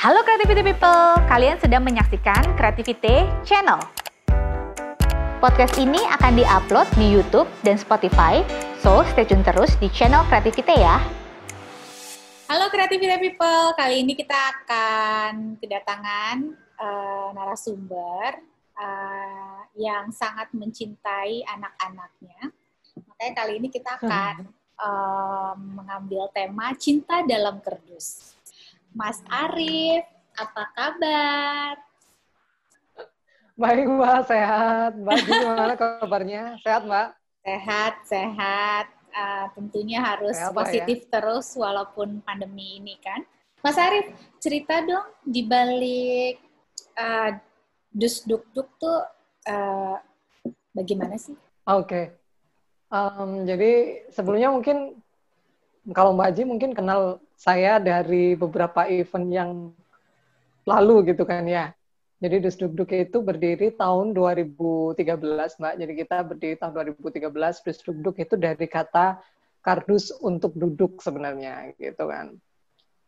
Halo Kreativite People, kalian sedang menyaksikan Kreativite Channel. Podcast ini akan diupload di YouTube dan Spotify, so stay tune terus di channel Kreativite ya. Halo Kreativite People, kali ini kita akan kedatangan narasumber yang sangat mencintai anak-anaknya. Makanya kali ini kita akan mengambil tema cinta dalam kerdus. Mas Arief, apa kabar? Baik Mbak, sehat. Mbak, gimana kabarnya? Sehat Mbak? Sehat. Tentunya harus sehat, positif ya? Terus walaupun pandemi ini kan. Mas Arief, cerita dong dibalik Dus Duk Duk tuh bagaimana sih? Oke. Jadi sebelumnya mungkin kalau Mbak Ji mungkin kenal saya dari beberapa event yang lalu gitu kan ya. Jadi Dus Duk Duk itu berdiri tahun 2013 Mbak. Jadi kita berdiri tahun 2013. Dus Duk Duk itu dari kata kardus untuk duduk sebenarnya gitu kan.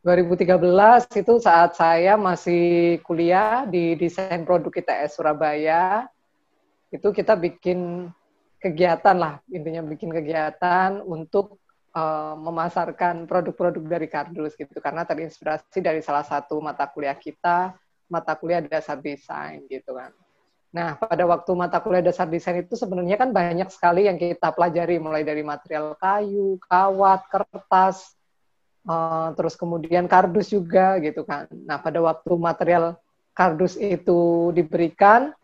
2013 itu saat saya masih kuliah di desain produk ITS Surabaya. Itu kita bikin kegiatan lah. Intinya bikin kegiatan untuk memasarkan produk-produk dari kardus gitu, karena terinspirasi dari salah satu mata kuliah kita, mata kuliah dasar desain gitu kan. Nah, pada waktu mata kuliah dasar desain itu sebenarnya kan banyak sekali yang kita pelajari, mulai dari material kayu, kawat, kertas, terus kemudian kardus juga gitu kan. Nah, pada waktu material kardus itu diberikan,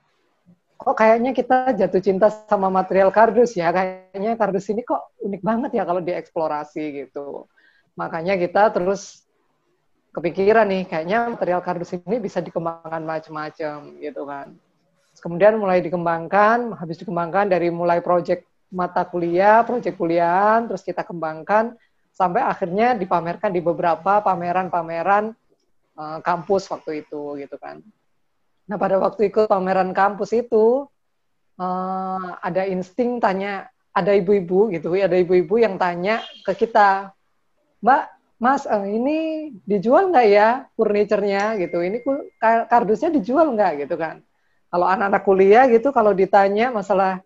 kok kayaknya kita jatuh cinta sama material kardus ya, kayaknya kardus ini kok unik banget ya kalau dieksplorasi gitu. Makanya kita terus kepikiran nih, kayaknya material kardus ini bisa dikembangkan macam-macam gitu kan. Terus kemudian mulai dikembangkan, habis dikembangkan dari mulai proyek mata kuliah, proyek kuliahan, terus kita kembangkan sampai akhirnya dipamerkan di beberapa pameran-pameran kampus waktu itu gitu kan. Nah, pada waktu ikut pameran kampus itu, ada insting tanya, ada ibu-ibu gitu, ada ibu-ibu yang tanya ke kita, Mbak, Mas, ini dijual nggak ya furniture-nya gitu, ini kardusnya dijual nggak gitu kan. Kalau anak-anak kuliah gitu, kalau ditanya masalah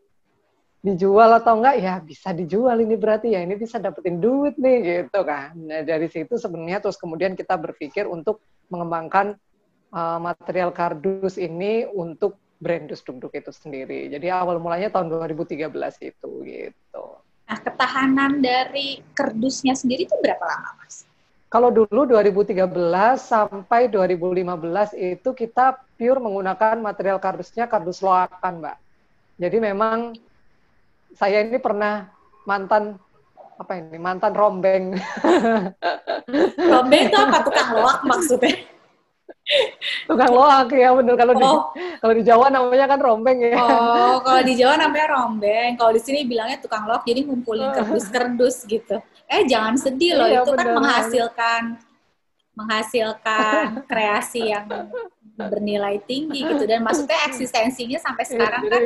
dijual atau nggak, ya bisa dijual ini berarti ya, ini bisa dapetin duit nih gitu kan. Nah, dari situ sebenarnya terus kemudian kita berpikir untuk mengembangkan material kardus ini untuk brand Dus Duk Duk itu sendiri. Jadi awal mulanya tahun 2013 itu gitu. Nah, ketahanan dari kardusnya sendiri itu berapa lama, Mas? Kalau dulu 2013 sampai 2015 itu kita pure menggunakan material kardusnya kardus loakan, Mbak. Jadi memang saya ini pernah mantan rombeng. Rombeng itu apa? Tukang loak maksudnya? Tukang loak ya, bener. Kalau di Jawa namanya kan rombeng ya. Oh, kalau di Jawa namanya rombeng. Kalau di sini bilangnya tukang loak, jadi ngumpulin kerdus-kerdus gitu. Jangan sedih loh, iya, itu bener. Kan menghasilkan kreasi yang bernilai tinggi gitu, dan maksudnya eksistensinya sampai sekarang kan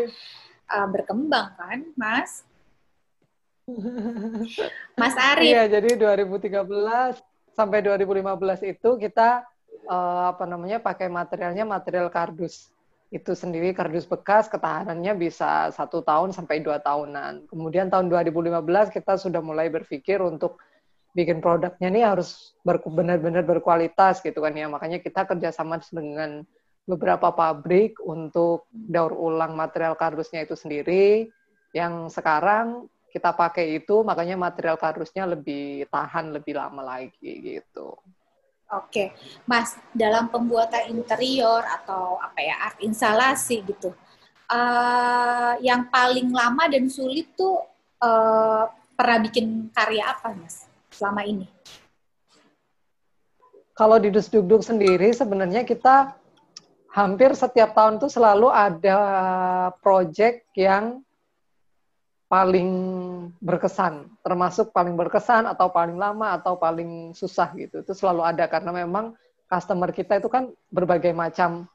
berkembang kan, Mas Arief. Iya, jadi 2013 sampai 2015 itu kita pakai material kardus itu sendiri, kardus bekas, ketahanannya bisa 1 tahun sampai 2 tahunan. Kemudian tahun 2015 kita sudah mulai berpikir untuk bikin produknya nih harus benar-benar berkualitas gitu kan ya. Makanya kita kerjasama dengan beberapa pabrik untuk daur ulang material kardusnya itu sendiri, yang sekarang kita pakai itu, makanya material kardusnya lebih tahan lebih lama lagi gitu. Oke, Mas, dalam pembuatan interior atau art instalasi gitu, yang paling lama dan sulit tuh pernah bikin karya apa, Mas, selama ini? Kalau di Dus Duk Duk sendiri sebenarnya kita hampir setiap tahun tuh selalu ada project yang paling berkesan, termasuk paling berkesan atau paling lama atau paling susah gitu. Itu selalu ada, karena memang customer kita itu kan berbagai macam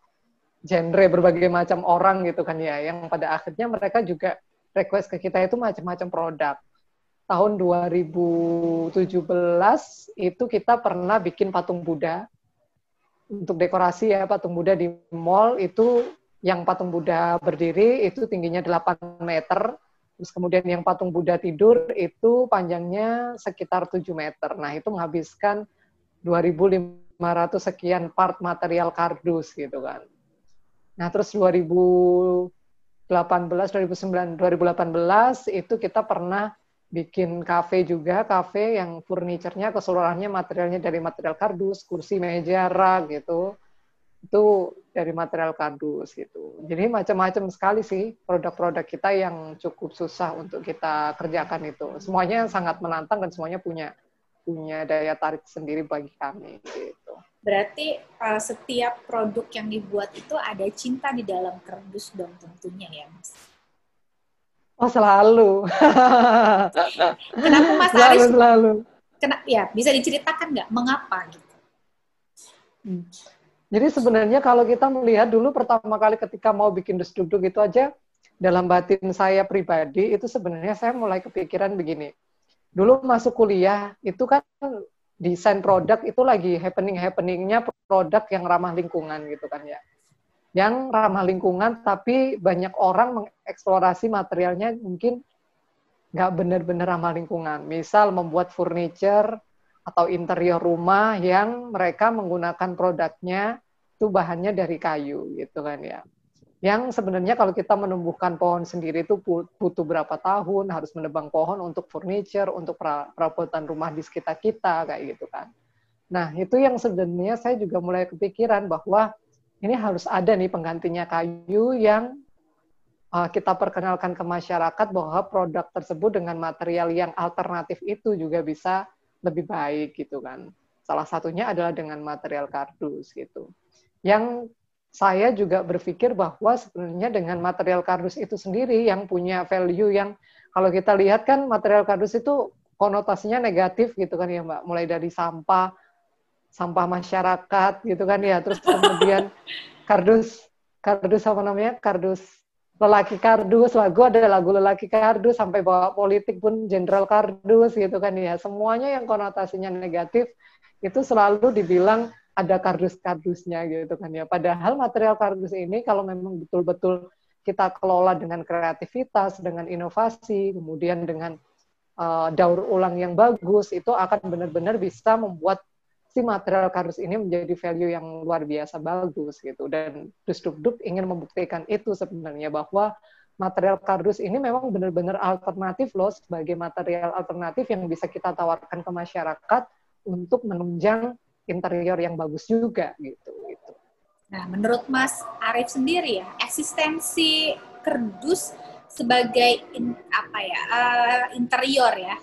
genre, berbagai macam orang gitu kan ya, yang pada akhirnya mereka juga request ke kita itu macam-macam produk. Tahun 2017 itu kita pernah bikin patung Buddha untuk dekorasi ya patung Buddha di mall itu yang patung Buddha berdiri itu tingginya 8 meter. Terus kemudian yang patung Buddha tidur itu panjangnya sekitar 7 meter. Nah, itu menghabiskan 2.500 sekian part material kardus gitu kan. Nah, terus 2018 itu kita pernah bikin kafe juga, kafe yang furniturnya keseluruhannya materialnya dari material kardus, kursi, meja, rak gitu. Itu dari material kardus gitu. Jadi macam-macam sekali sih produk-produk kita yang cukup susah untuk kita kerjakan itu. Semuanya sangat menantang dan semuanya punya daya tarik sendiri bagi kami gitu. Berarti setiap produk yang dibuat itu ada cinta di dalam kardus dong tentunya ya, Mas. Oh, selalu. Kenapa Mas Arief? Selalu. Kenapa ya? Bisa diceritakan nggak mengapa gitu? Jadi sebenarnya kalau kita melihat dulu pertama kali ketika mau bikin Dus Duk Duk gitu aja, dalam batin saya pribadi itu sebenarnya saya mulai kepikiran begini. Dulu masuk kuliah itu kan desain produk itu lagi happening-happeningnya produk yang ramah lingkungan gitu kan ya. Yang ramah lingkungan tapi banyak orang mengeksplorasi materialnya mungkin nggak benar-benar ramah lingkungan. Misal membuat furniture, atau interior rumah yang mereka menggunakan produknya itu bahannya dari kayu gitu kan ya. Yang sebenarnya kalau kita menumbuhkan pohon sendiri itu butuh berapa tahun, harus menebang pohon untuk furniture, untuk perabotan rumah di sekitar kita kayak gitu kan. Nah, itu yang sebenarnya saya juga mulai kepikiran bahwa ini harus ada nih penggantinya kayu yang kita perkenalkan ke masyarakat bahwa produk tersebut dengan material yang alternatif itu juga bisa lebih baik gitu kan. Salah satunya adalah dengan material kardus gitu. Yang saya juga berpikir bahwa sebenarnya dengan material kardus itu sendiri yang punya value yang kalau kita lihat kan material kardus itu konotasinya negatif gitu kan ya Mbak. Mulai dari sampah masyarakat gitu kan ya. Terus kemudian kardus apa namanya? Kardus lelaki kardus, ada lagu lelaki kardus, sampai bawa politik pun jenderal kardus gitu kan ya. Semuanya yang konotasinya negatif itu selalu dibilang ada kardus-kardusnya gitu kan ya. Padahal material kardus ini kalau memang betul-betul kita kelola dengan kreativitas, dengan inovasi, kemudian dengan daur ulang yang bagus, itu akan benar-benar bisa membuat si material kardus ini menjadi value yang luar biasa bagus gitu. Dan Dus Duk Duk ingin membuktikan itu sebenarnya bahwa material kardus ini memang benar-benar alternatif loh, sebagai material alternatif yang bisa kita tawarkan ke masyarakat untuk menunjang interior yang bagus juga gitu. Nah, menurut Mas Arief sendiri ya, eksistensi kardus sebagai interior ya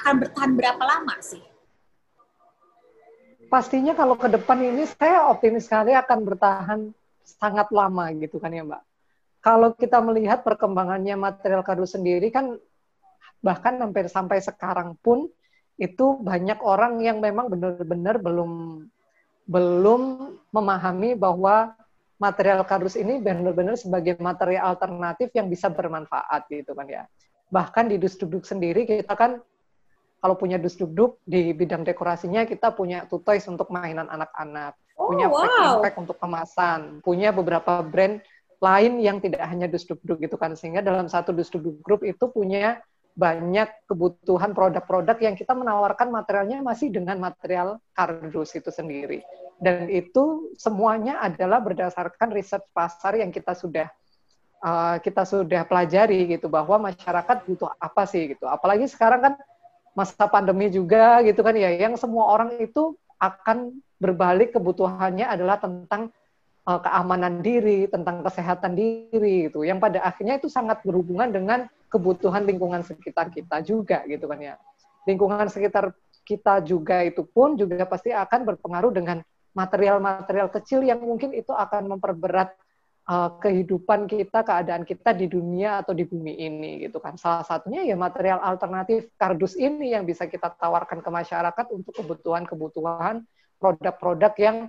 akan bertahan berapa lama sih? Pastinya kalau ke depan ini saya optimis sekali akan bertahan sangat lama gitu kan ya Mbak. Kalau kita melihat perkembangannya material kardus sendiri kan bahkan hampir sampai sekarang pun itu banyak orang yang memang benar-benar belum memahami bahwa material kardus ini benar-benar sebagai material alternatif yang bisa bermanfaat gitu kan ya. Bahkan di Dus Duk Duk sendiri kita kan kalau punya Dus Duk Duk di bidang dekorasinya kita punya Two Toys untuk mainan anak-anak, punya Pack Impact untuk kemasan, punya beberapa brand lain yang tidak hanya Dus Duk Duk gitu kan, sehingga dalam satu Dus Duk Duk Group itu punya banyak kebutuhan produk-produk yang kita menawarkan materialnya masih dengan material kardus itu sendiri, dan itu semuanya adalah berdasarkan riset pasar yang kita sudah pelajari gitu bahwa masyarakat butuh apa sih gitu, apalagi sekarang kan masa pandemi juga gitu kan ya, yang semua orang itu akan berbalik kebutuhannya adalah tentang keamanan diri, tentang kesehatan diri gitu, yang pada akhirnya itu sangat berhubungan dengan kebutuhan lingkungan sekitar kita juga gitu kan ya. Lingkungan sekitar kita juga itu pun juga pasti akan berpengaruh dengan material-material kecil yang mungkin itu akan memperberat kehidupan kita, keadaan kita di dunia atau di bumi ini gitu kan. Salah satunya ya material alternatif kardus ini yang bisa kita tawarkan ke masyarakat untuk kebutuhan-kebutuhan produk-produk yang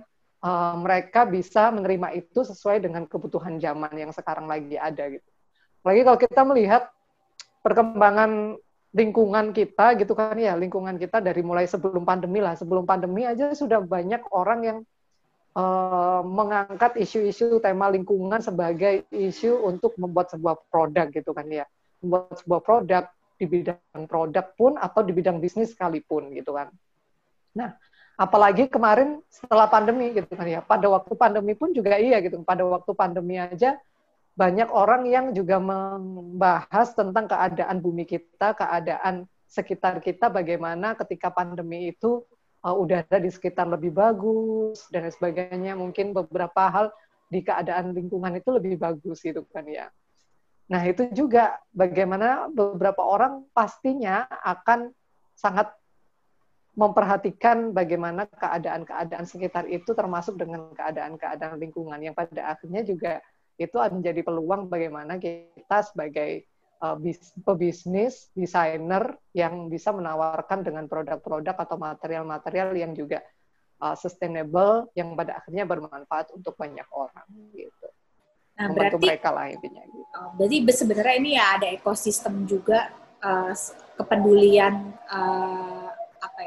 mereka bisa menerima itu sesuai dengan kebutuhan zaman yang sekarang lagi ada gitu. Apalagi kalau kita melihat perkembangan lingkungan kita gitu kan ya, lingkungan kita dari mulai sebelum pandemi lah, sebelum pandemi aja sudah banyak orang yang mengangkat isu-isu tema lingkungan sebagai isu untuk membuat sebuah produk gitu kan ya, membuat sebuah produk di bidang produk pun atau di bidang bisnis sekalipun gitu kan. Nah, apalagi kemarin setelah pandemi gitu kan ya, pada waktu pandemi pun juga iya gitu, pada waktu pandemi aja banyak orang yang juga membahas tentang keadaan bumi kita, keadaan sekitar kita, bagaimana ketika pandemi itu udara di sekitar lebih bagus, dan sebagainya. Mungkin beberapa hal di keadaan lingkungan itu lebih bagus, gitu kan ya. Nah, itu juga bagaimana beberapa orang pastinya akan sangat memperhatikan bagaimana keadaan-keadaan sekitar itu, termasuk dengan keadaan-keadaan lingkungan, yang pada akhirnya juga itu menjadi peluang bagaimana kita sebagai pebisnis, desainer yang bisa menawarkan dengan produk-produk atau material-material yang juga sustainable, yang pada akhirnya bermanfaat untuk banyak orang gitu. Nah, membantu berarti, mereka lah intinya. Gitu. Berarti sebenarnya ini ya ada ekosistem juga kepedulian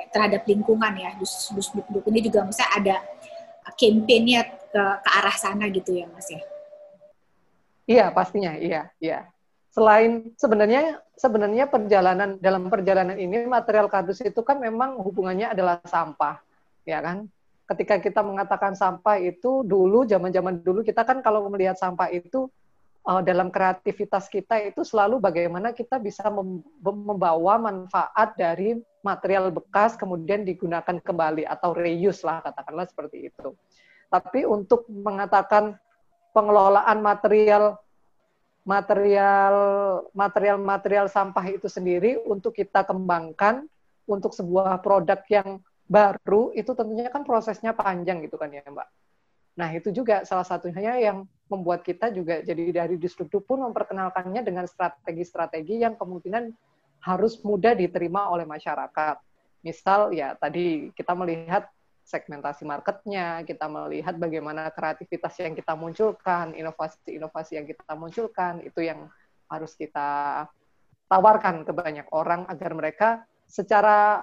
terhadap lingkungan ya. Dus Duk Duk ini juga misalnya ada campaign-nya ke arah sana gitu ya Mas ya. Iya, pastinya. Iya. Sebenarnya dalam perjalanan ini material kardus itu kan memang hubungannya adalah sampah, ya kan? Ketika kita mengatakan sampah itu dulu, zaman-zaman dulu kita kan kalau melihat sampah itu dalam kreativitas kita itu selalu bagaimana kita bisa membawa manfaat dari material bekas kemudian digunakan kembali atau reuse lah, katakanlah seperti itu. Tapi untuk mengatakan pengelolaan material sampah itu sendiri untuk kita kembangkan untuk sebuah produk yang baru itu tentunya kan prosesnya panjang gitu kan ya Mbak. Nah itu juga salah satunya yang membuat kita juga jadi dari Dus Duk Duk pun memperkenalkannya dengan strategi-strategi yang kemungkinan harus mudah diterima oleh masyarakat. Misal ya tadi kita melihat segmentasi marketnya, kita melihat bagaimana kreativitas yang kita munculkan, inovasi-inovasi yang kita munculkan, itu yang harus kita tawarkan ke banyak orang agar mereka secara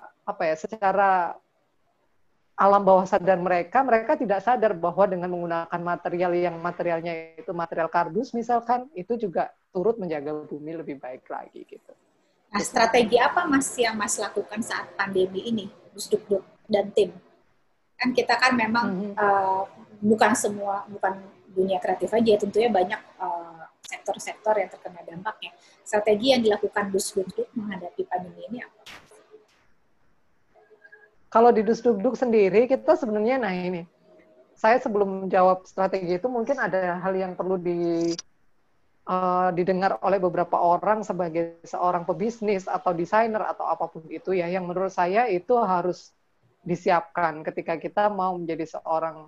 alam bawah sadar mereka tidak sadar bahwa dengan menggunakan material yang materialnya itu material kardus misalkan, itu juga turut menjaga bumi lebih baik lagi gitu. Nah, strategi apa Mas yang Mas lakukan saat pandemi ini, Dus Duk Duk dan tim? Kan kita kan memang bukan dunia kreatif aja, tentunya banyak sektor-sektor yang terkena dampaknya. Strategi yang dilakukan Dus Duk Duk menghadapi pandemi ini apa? Kalau di Dus Duk Duk sendiri, kita sebenarnya, nah ini, saya sebelum menjawab strategi itu mungkin ada hal yang perlu didengar oleh beberapa orang sebagai seorang pebisnis atau desainer atau apapun itu ya, yang menurut saya itu harus disiapkan ketika kita mau menjadi seorang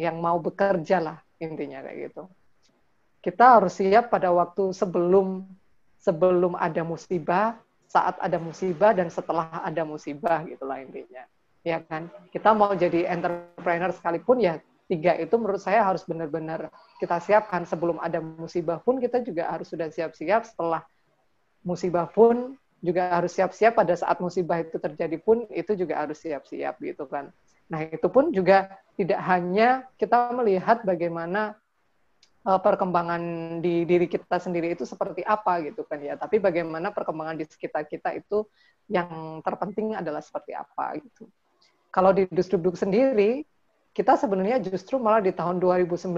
yang mau bekerja lah intinya kayak gitu. Kita harus siap pada waktu sebelum ada musibah, saat ada musibah, dan setelah ada musibah gitulah intinya. Ya kan? Kita mau jadi entrepreneur sekalipun ya, 3 itu menurut saya harus benar-benar kita siapkan. Sebelum ada musibah pun kita juga harus sudah siap-siap, setelah musibah pun juga harus siap-siap, pada saat musibah itu terjadi pun itu juga harus siap-siap gitu kan. Nah itu pun juga tidak hanya kita melihat bagaimana perkembangan di diri kita sendiri itu seperti apa gitu kan ya, tapi bagaimana perkembangan di sekitar kita itu yang terpenting adalah seperti apa gitu. Kalau di Dus Duk Duk sendiri, kita sebenarnya justru malah di tahun 2019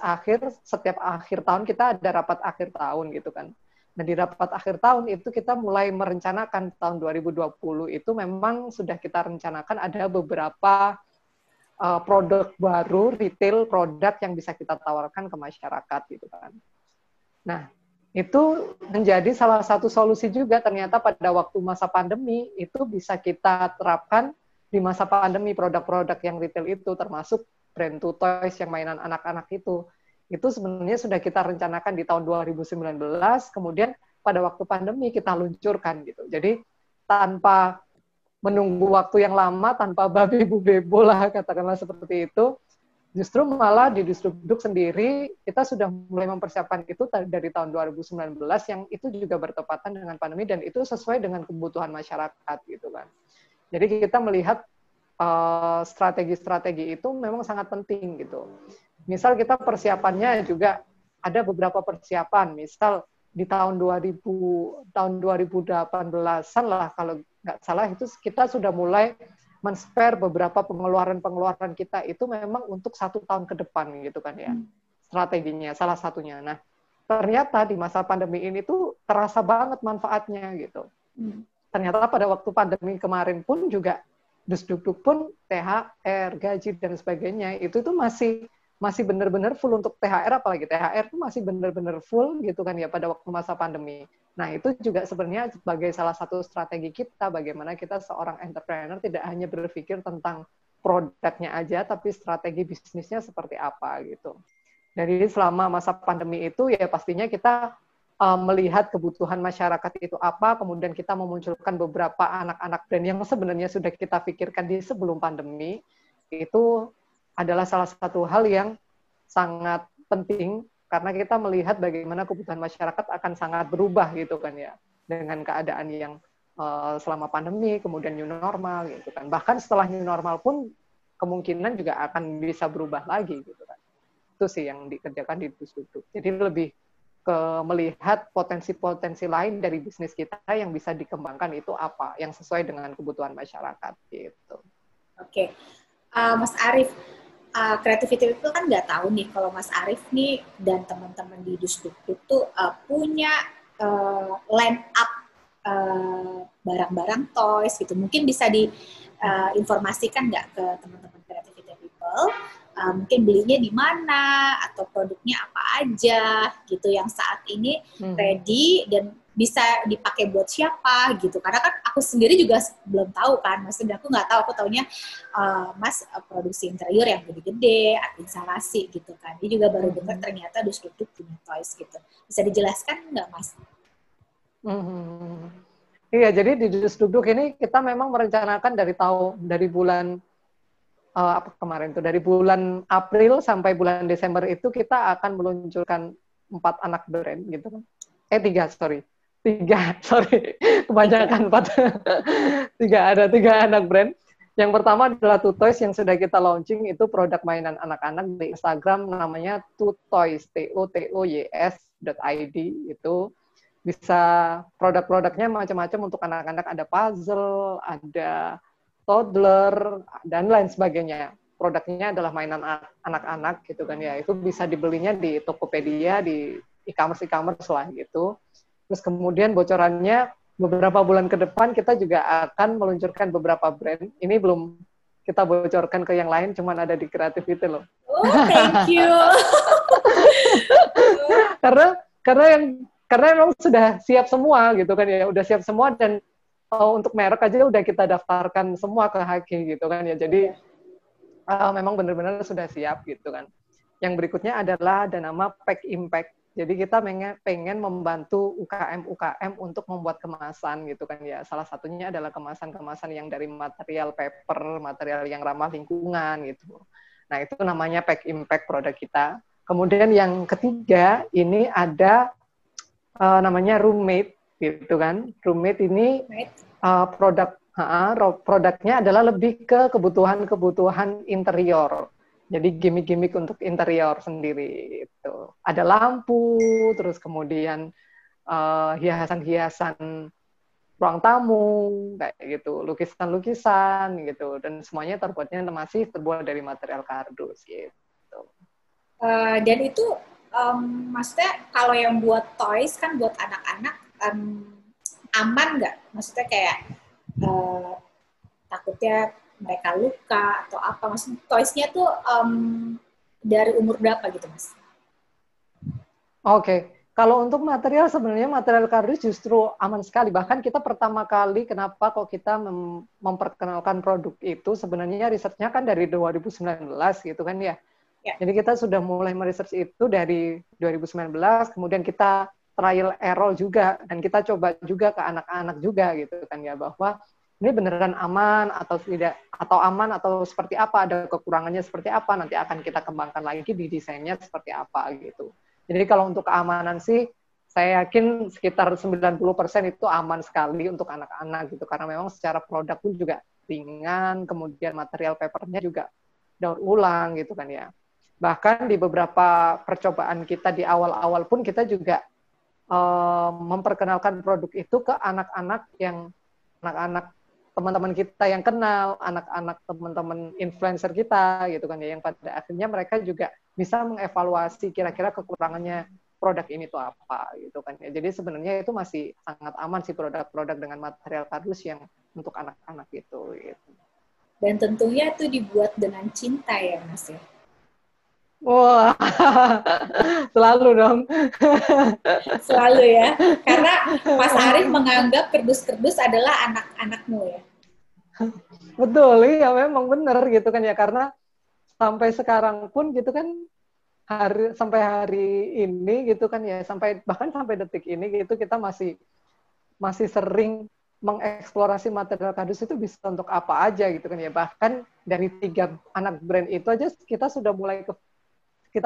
akhir, setiap akhir tahun kita ada rapat akhir tahun gitu kan. Nah, di rapat akhir tahun itu kita mulai merencanakan tahun 2020 itu memang sudah kita rencanakan ada beberapa produk baru, retail produk yang bisa kita tawarkan ke masyarakat gitu kan. Nah, itu menjadi salah satu solusi juga ternyata pada waktu masa pandemi itu bisa kita terapkan di masa pandemi produk-produk yang retail itu termasuk brand Two Toys yang mainan anak-anak itu. Itu sebenarnya sudah kita rencanakan di tahun 2019, kemudian pada waktu pandemi kita luncurkan gitu. Jadi tanpa menunggu waktu yang lama, tanpa babi bu bebo lah katakanlah seperti itu, Justru malah di Dus Duk Duk sendiri, kita sudah mulai mempersiapkan itu dari tahun 2019, yang itu juga bertepatan dengan pandemi, dan itu sesuai dengan kebutuhan masyarakat, gitu kan. Jadi kita melihat strategi-strategi itu memang sangat penting, gitu. Misal kita persiapannya juga, ada beberapa persiapan, misal di tahun 2018-an lah, kalau nggak salah, itu kita sudah mulai men-spare beberapa pengeluaran-pengeluaran kita itu memang untuk 1 tahun ke depan gitu kan ya, strateginya salah satunya. Nah, ternyata di masa pandemi ini tuh terasa banget manfaatnya gitu. Ternyata pada waktu pandemi kemarin pun juga Dus Duk Duk pun THR, gaji dan sebagainya itu tuh masih benar-benar full untuk THR, apalagi THR tuh masih benar-benar full gitu kan ya pada waktu masa pandemi. Nah, itu juga sebenarnya sebagai salah satu strategi kita, bagaimana kita seorang entrepreneur tidak hanya berpikir tentang produknya aja, tapi strategi bisnisnya seperti apa, gitu. Jadi selama masa pandemi itu, ya pastinya kita melihat kebutuhan masyarakat itu apa, kemudian kita memunculkan beberapa anak-anak brand yang sebenarnya sudah kita pikirkan di sebelum pandemi, itu adalah salah satu hal yang sangat penting, karena kita melihat bagaimana kebutuhan masyarakat akan sangat berubah gitu kan ya, dengan keadaan yang selama pandemi, kemudian new normal gitu kan. Bahkan setelah new normal pun kemungkinan juga akan bisa berubah lagi gitu kan. Itu sih yang dikerjakan di Dus Duk Duk. Jadi lebih ke melihat potensi-potensi lain dari bisnis kita yang bisa dikembangkan itu apa, yang sesuai dengan kebutuhan masyarakat gitu. Oke, Mas Arief, Kreativiti itu kan nggak tahu nih kalau Mas Arief nih dan teman-teman di Dus Duk Duk tuh punya line up barang-barang toys gitu. Mungkin bisa diinformasikan nggak ke teman-teman Kreativiti People? Mungkin belinya di mana atau produknya apa aja gitu yang saat ini ready dan bisa dipakai buat siapa gitu, karena kan aku sendiri juga belum tahu kan, maksudnya aku nggak tahu, aku taunya Mas produksi interior yang gede-gede atau instalasi gitu kan, dia juga baru dengar ternyata Dus Duk Duk punya toys gitu, bisa dijelaskan nggak Mas? Iya, jadi di Dus Duk Duk ini kita memang merencanakan dari bulan kemarin tuh, dari bulan April sampai bulan Desember itu kita akan meluncurkan 4 anak brand gitu kan, 3, kebanyakan 4. 3 anak brand. Yang pertama adalah Two Toys yang sudah kita launching, itu produk mainan anak-anak di Instagram namanya Two Toys, tootoys.id. Itu bisa produk-produknya macam-macam untuk anak-anak, ada puzzle, ada toddler, dan lain sebagainya. Produknya adalah mainan anak-anak gitu kan ya. Itu bisa dibelinya di Tokopedia, di e-commerce lah gitu. Terus kemudian bocorannya beberapa bulan ke depan kita juga akan meluncurkan beberapa brand. Ini belum kita bocorkan ke yang lain, cuman ada di Kreativiti loh. Oh, thank you. karena memang sudah siap semua gitu kan ya, udah siap semua, dan untuk merek aja udah kita daftarkan semua ke Haki gitu kan ya. Jadi memang benar-benar sudah siap gitu kan. Yang berikutnya adalah ada nama Pack Impact. Jadi kita pengen membantu UKM-UKM untuk membuat kemasan gitu kan ya. Salah satunya adalah kemasan-kemasan yang dari material paper, material yang ramah lingkungan gitu. Nah, itu namanya Pack Impact produk kita. Kemudian yang ketiga ini ada namanya Roommate gitu kan. Roommate ini produknya adalah lebih ke kebutuhan-kebutuhan interior. Jadi gimmick-gimmick untuk interior sendiri itu. Ada lampu, terus kemudian hiasan-hiasan ruang tamu, kayak gitu, lukisan-lukisan gitu, dan semuanya terbuatnya masih terbuat dari material kardus gitu. Dan itu maksudnya kalau yang buat toys kan buat anak-anak aman nggak? Maksudnya kayak takutnya mereka luka atau apa, maksudnya toys-nya tuh dari umur berapa gitu Mas? Oke, kalau untuk material sebenarnya material kardus justru aman sekali, bahkan kita pertama kali kenapa kok kita memperkenalkan produk itu sebenarnya risetnya kan dari 2019 gitu kan ya. Jadi kita sudah mulai meresearch itu dari 2019, kemudian kita trial error juga, dan kita coba juga ke anak-anak juga gitu kan ya, bahwa ini beneran aman atau tidak, atau aman atau seperti apa, ada kekurangannya seperti apa, nanti akan kita kembangkan lagi di desainnya seperti apa gitu. Jadi kalau untuk keamanan sih, saya yakin sekitar 90% itu aman sekali untuk anak-anak gitu, karena memang secara produk pun juga ringan, kemudian material papernya juga daur ulang gitu kan ya. Bahkan di beberapa percobaan kita di awal-awal pun kita juga memperkenalkan produk itu ke anak-anak yang teman-teman kita yang kenal, anak-anak teman-teman influencer kita gitu kan ya, yang pada akhirnya mereka juga bisa mengevaluasi kira-kira kekurangannya produk ini tuh apa gitu kan ya. Jadi sebenarnya itu masih sangat aman sih produk-produk dengan material kardus yang untuk anak-anak gitu, gitu. Dan tentunya itu dibuat dengan cinta ya Mas ya? Wah, selalu dong. Selalu ya, karena Mas Arief menganggap kerdus-kerdus adalah anak-anakmu ya. Betul, iya memang benar gitu kan ya, karena sampai sekarang pun gitu kan, sampai hari ini gitu kan ya, bahkan sampai detik ini gitu kita masih sering mengeksplorasi material kardus itu bisa untuk apa aja gitu kan ya. Bahkan dari 3 anak brand itu aja kita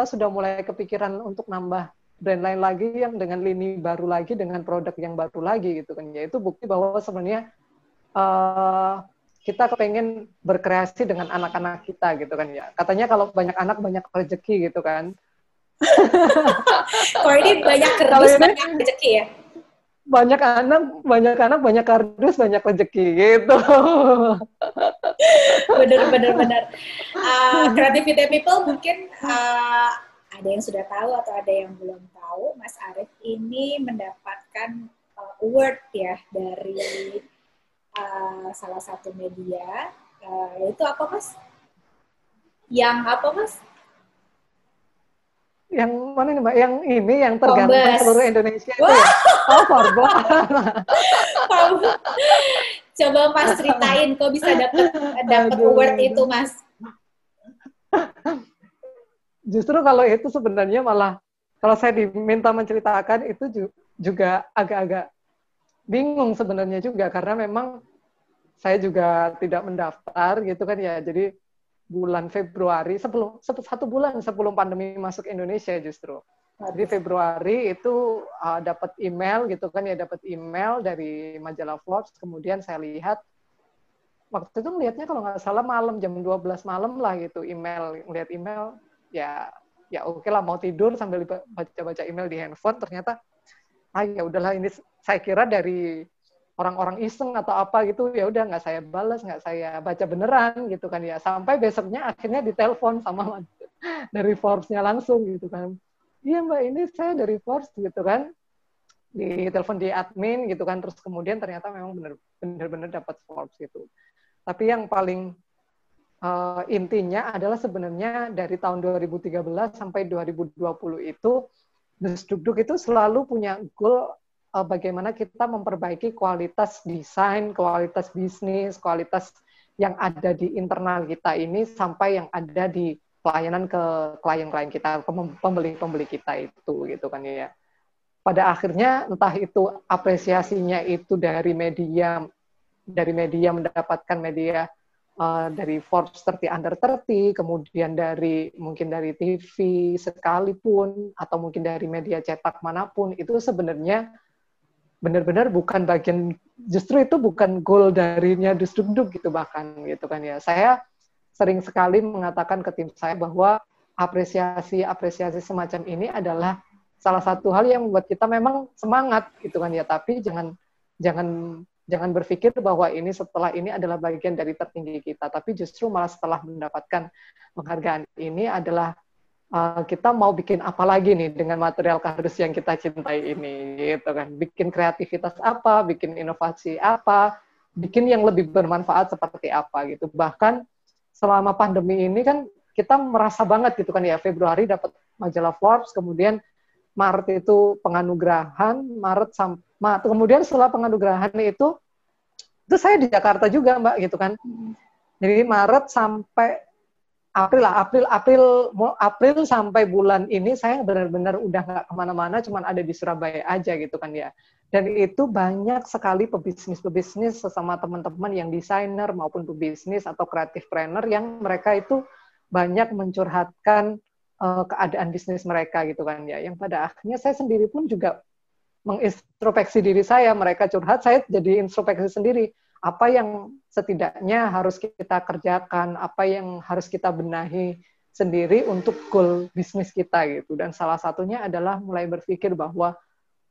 sudah mulai kepikiran untuk nambah brand lain lagi yang dengan lini baru lagi, dengan produk yang baru lagi gitu kan ya. Itu bukti bahwa sebenarnya kita kepengen berkreasi dengan anak-anak kita gitu kan ya. Katanya kalau banyak anak banyak rezeki gitu kan. Kalau ini banyak kerdus banyak rezeki ya. Banyak anak banyak kardus banyak rezeki gitu. Bener. Kreativite people mungkin ada yang sudah tahu atau ada yang belum tahu, Mas Arief ini mendapatkan award ya dari salah satu media. Itu apa Mas? Yang apa Mas? Yang mana nih Mbak? Yang ini yang terganteng Forbes. Seluruh Indonesia itu ya? Oh, Forbes. Coba Mas ceritain kok bisa dapat award itu Mas. Justru kalau itu sebenarnya malah kalau saya diminta menceritakan itu juga agak-agak bingung sebenarnya juga, karena memang saya juga tidak mendaftar gitu kan ya. Jadi bulan Februari, satu bulan sebelum pandemi masuk Indonesia justru. Jadi Februari itu dapat email gitu kan ya, dapat email dari majalah Forbes, kemudian saya lihat, waktu itu ngelihatnya kalau nggak salah malam, jam 12 malam lah gitu, ngelihat email, ya oke lah mau tidur sambil baca-baca email di handphone, ternyata, ya udahlah ini saya kira dari orang-orang iseng atau apa gitu, ya udah nggak saya balas, nggak saya baca beneran gitu kan ya. Sampai besoknya akhirnya ditelepon sama dari Forbes-nya langsung gitu kan. Iya Mbak, ini saya dari Forbes gitu kan. Ditelepon di admin gitu kan, terus kemudian ternyata memang bener-bener dapat Forbes gitu. Tapi yang paling intinya adalah sebenarnya dari tahun 2013 sampai 2020 itu Dus Duk Duk itu selalu punya goal bagaimana kita memperbaiki kualitas desain, kualitas bisnis, kualitas yang ada di internal kita ini sampai yang ada di pelayanan ke klien-klien kita, ke pembeli-pembeli kita itu gitu kan ya. Pada akhirnya entah itu apresiasinya itu dari media mendapatkan media dari Forbes 30 under 30, kemudian mungkin dari TV sekalipun atau mungkin dari media cetak manapun, itu sebenarnya benar-benar bukan bagian, justru itu bukan goal darinya Dus Duk Duk gitu bahkan gitu kan ya. Saya sering sekali mengatakan ke tim saya bahwa apresiasi semacam ini adalah salah satu hal yang membuat kita memang semangat gitu kan ya, tapi jangan berpikir bahwa ini setelah ini adalah bagian dari tertinggi kita, tapi justru malah setelah mendapatkan penghargaan ini adalah kita mau bikin apa lagi nih dengan material kardus yang kita cintai ini, gitu kan. Bikin kreativitas apa, bikin inovasi apa, bikin yang lebih bermanfaat seperti apa, gitu. Bahkan selama pandemi ini kan kita merasa banget gitu kan ya, Februari dapat majalah Forbes, kemudian Maret itu penganugerahan, kemudian setelah penganugerahan itu saya di Jakarta juga Mbak, gitu kan. Jadi Maret sampai April sampai bulan ini saya benar-benar udah nggak kemana-mana, cuman ada di Surabaya aja gitu kan ya. Dan itu banyak sekali pebisnis-pebisnis sesama teman-teman yang desainer maupun pebisnis atau kreatif trainer yang mereka itu banyak mencurhatkan keadaan bisnis mereka gitu kan ya. Yang pada akhirnya saya sendiri pun juga mengintrospeksi diri saya, mereka curhat, saya jadi introspeksi sendiri. Apa yang setidaknya harus kita kerjakan, apa yang harus kita benahi sendiri untuk goal bisnis kita gitu. Dan salah satunya adalah mulai berpikir bahwa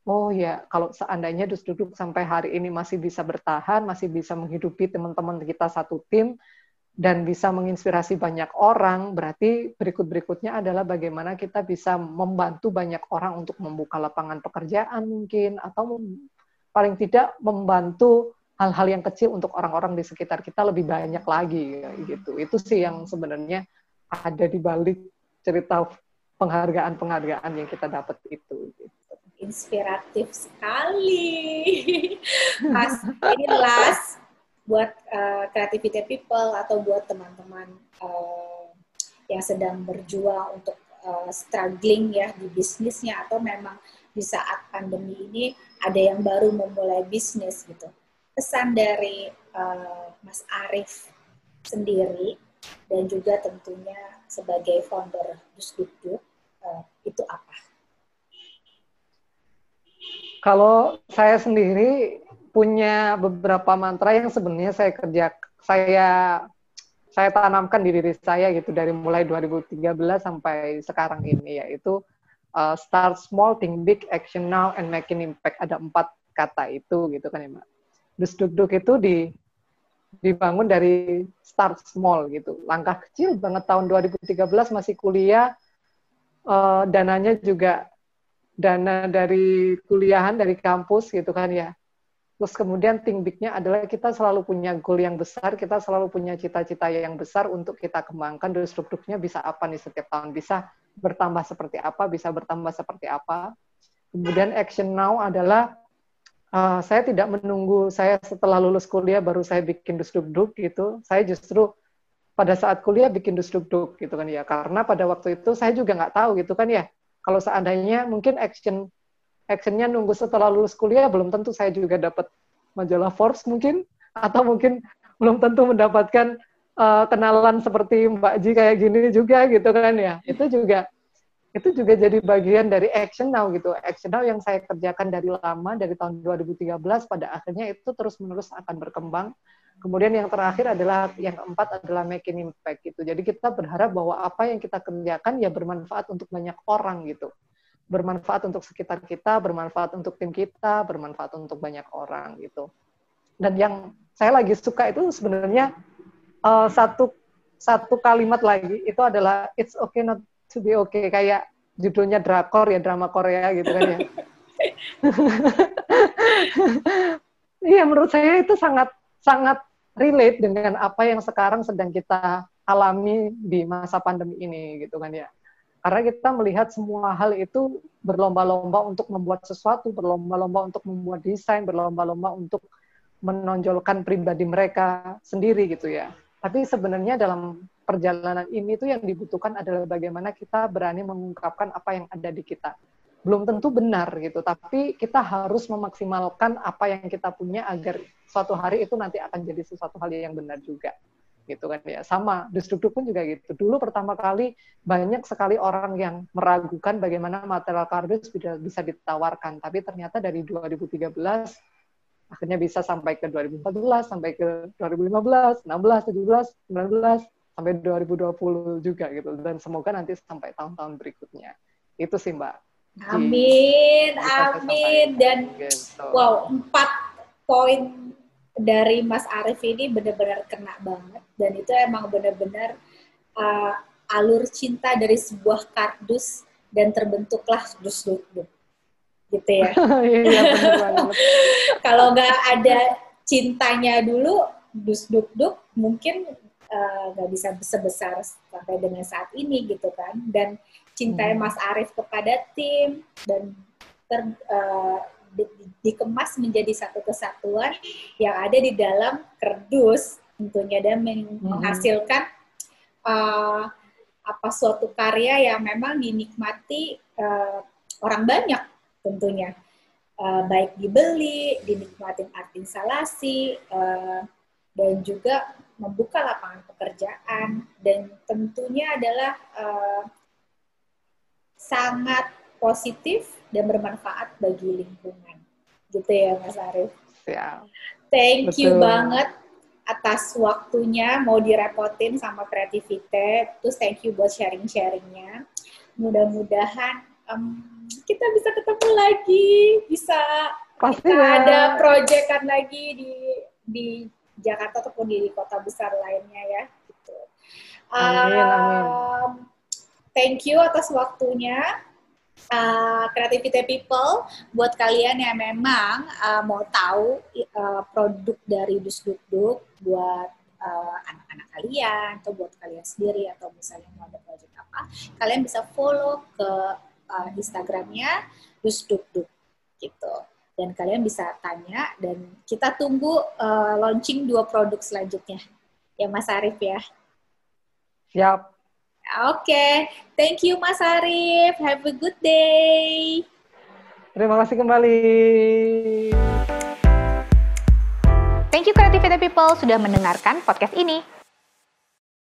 oh ya, kalau seandainya Dus Duk Duk sampai hari ini masih bisa bertahan, masih bisa menghidupi teman-teman kita satu tim, dan bisa menginspirasi banyak orang, berarti berikut-berikutnya adalah bagaimana kita bisa membantu banyak orang untuk membuka lapangan pekerjaan mungkin, atau paling tidak membantu hal-hal yang kecil untuk orang-orang di sekitar kita lebih banyak lagi, gitu. Itu sih yang sebenarnya ada di balik cerita penghargaan-penghargaan yang kita dapat itu, gitu. Inspiratif sekali. Mas, ini last buat Kreativite People atau buat teman-teman yang sedang berjuang untuk struggling ya di bisnisnya, atau memang di saat pandemi ini ada yang baru memulai bisnis gitu. Pesan dari Mas Arief sendiri dan juga tentunya sebagai founder Dus Duk Duk itu apa? Kalau saya sendiri punya beberapa mantra yang sebenarnya saya tanamkan di diri saya gitu dari mulai 2013 sampai sekarang ini, yaitu start small, think big, action now, and make an impact. Ada 4 kata itu gitu kan ya Mbak. Dus Duk Duk itu dibangun dari start small gitu, langkah kecil banget. Tahun 2013 masih kuliah, dananya juga dana dari kuliahan, dari kampus gitu kan ya. Terus kemudian think big-nya adalah kita selalu punya goal yang besar, kita selalu punya cita-cita yang besar untuk kita kembangkan. Dus Duk Duk-nya bisa apa nih setiap tahun, bisa bertambah seperti apa. Kemudian action now adalah saya tidak menunggu saya setelah lulus kuliah baru saya bikin Dus Duk Duk gitu. Saya justru pada saat kuliah bikin Dus Duk Duk gitu kan ya, karena pada waktu itu saya juga nggak tahu gitu kan ya. Kalau seandainya mungkin actionnya nunggu setelah lulus kuliah, belum tentu saya juga dapat majalah Forbes mungkin, atau mungkin belum tentu mendapatkan kenalan seperti Mbak Ji kayak gini juga gitu kan ya. Itu juga jadi bagian dari action now gitu. Action now yang saya kerjakan dari lama, dari tahun 2013, pada akhirnya itu terus-menerus akan berkembang. Kemudian yang terakhir adalah, yang keempat adalah make an impact gitu. Jadi kita berharap bahwa apa yang kita kerjakan ya bermanfaat untuk banyak orang gitu. Bermanfaat untuk sekitar kita, bermanfaat untuk tim kita, bermanfaat untuk banyak orang gitu. Dan yang saya lagi suka itu sebenarnya satu kalimat lagi, itu adalah it's okay not to be okay. Kayak judulnya drakor ya, drama Korea gitu kan ya. Iya, menurut saya itu sangat relate dengan apa yang sekarang sedang kita alami di masa pandemi ini gitu kan ya. Karena kita melihat semua hal itu berlomba-lomba untuk membuat sesuatu, berlomba-lomba untuk membuat desain, berlomba-lomba untuk menonjolkan pribadi mereka sendiri gitu ya. Tapi sebenarnya dalam perjalanan ini tuh yang dibutuhkan adalah bagaimana kita berani mengungkapkan apa yang ada di kita. Belum tentu benar gitu, tapi kita harus memaksimalkan apa yang kita punya agar suatu hari itu nanti akan jadi sesuatu hal yang benar juga. Gitu kan ya. Sama, Dus Duk Duk pun juga gitu. Dulu pertama kali banyak sekali orang yang meragukan bagaimana material kardus bisa ditawarkan, tapi ternyata dari 2013 akhirnya bisa sampai ke 2014, sampai ke 2015, 16, 17, 19, sampai 2020 juga gitu. Dan semoga nanti sampai tahun-tahun berikutnya. Itu sih, Mbak. Amin, amin. Dan wow, 4 poin dari Mas Arief ini benar-benar kena banget. Dan itu emang benar-benar alur cinta dari sebuah kardus dan terbentuklah Dus Duk Duk. Gitu ya. Kalau nggak ada cintanya dulu, Dus Duk Duk mungkin nggak bisa sebesar sampai dengan saat ini gitu kan. Dan cintai Mas Arief kepada tim dan dikemas menjadi satu kesatuan yang ada di dalam kardus tentunya, dan menghasilkan suatu karya yang memang dinikmati orang banyak tentunya. baik dibeli, dinikmatin art instalasi, dan juga membuka lapangan pekerjaan, dan tentunya adalah sangat positif dan bermanfaat bagi lingkungan. Gitu ya Mas Arief. Ya. Thank you banget atas waktunya, mau direpotin sama Kreativite, terus thank you buat sharing-sharingnya. Mudah-mudahan kita bisa ketemu lagi, bisa ada proyekan lagi di Jakarta ataupun di kota besar lainnya ya. Gitu. Amin. Thank you atas waktunya. Kreativite people, buat kalian yang memang mau tahu produk dari Dus Duk Duk buat anak-anak kalian atau buat kalian sendiri, atau misalnya mau ada project apa, kalian bisa follow ke Instagramnya Dus Duk Duk gitu, dan kalian bisa tanya, dan kita tunggu launching 2 produk selanjutnya ya Mas Arief ya. Siap. Oke, thank you Mas Arief. Have a good day. Terima kasih kembali. Thank you Kreativite People sudah mendengarkan podcast ini.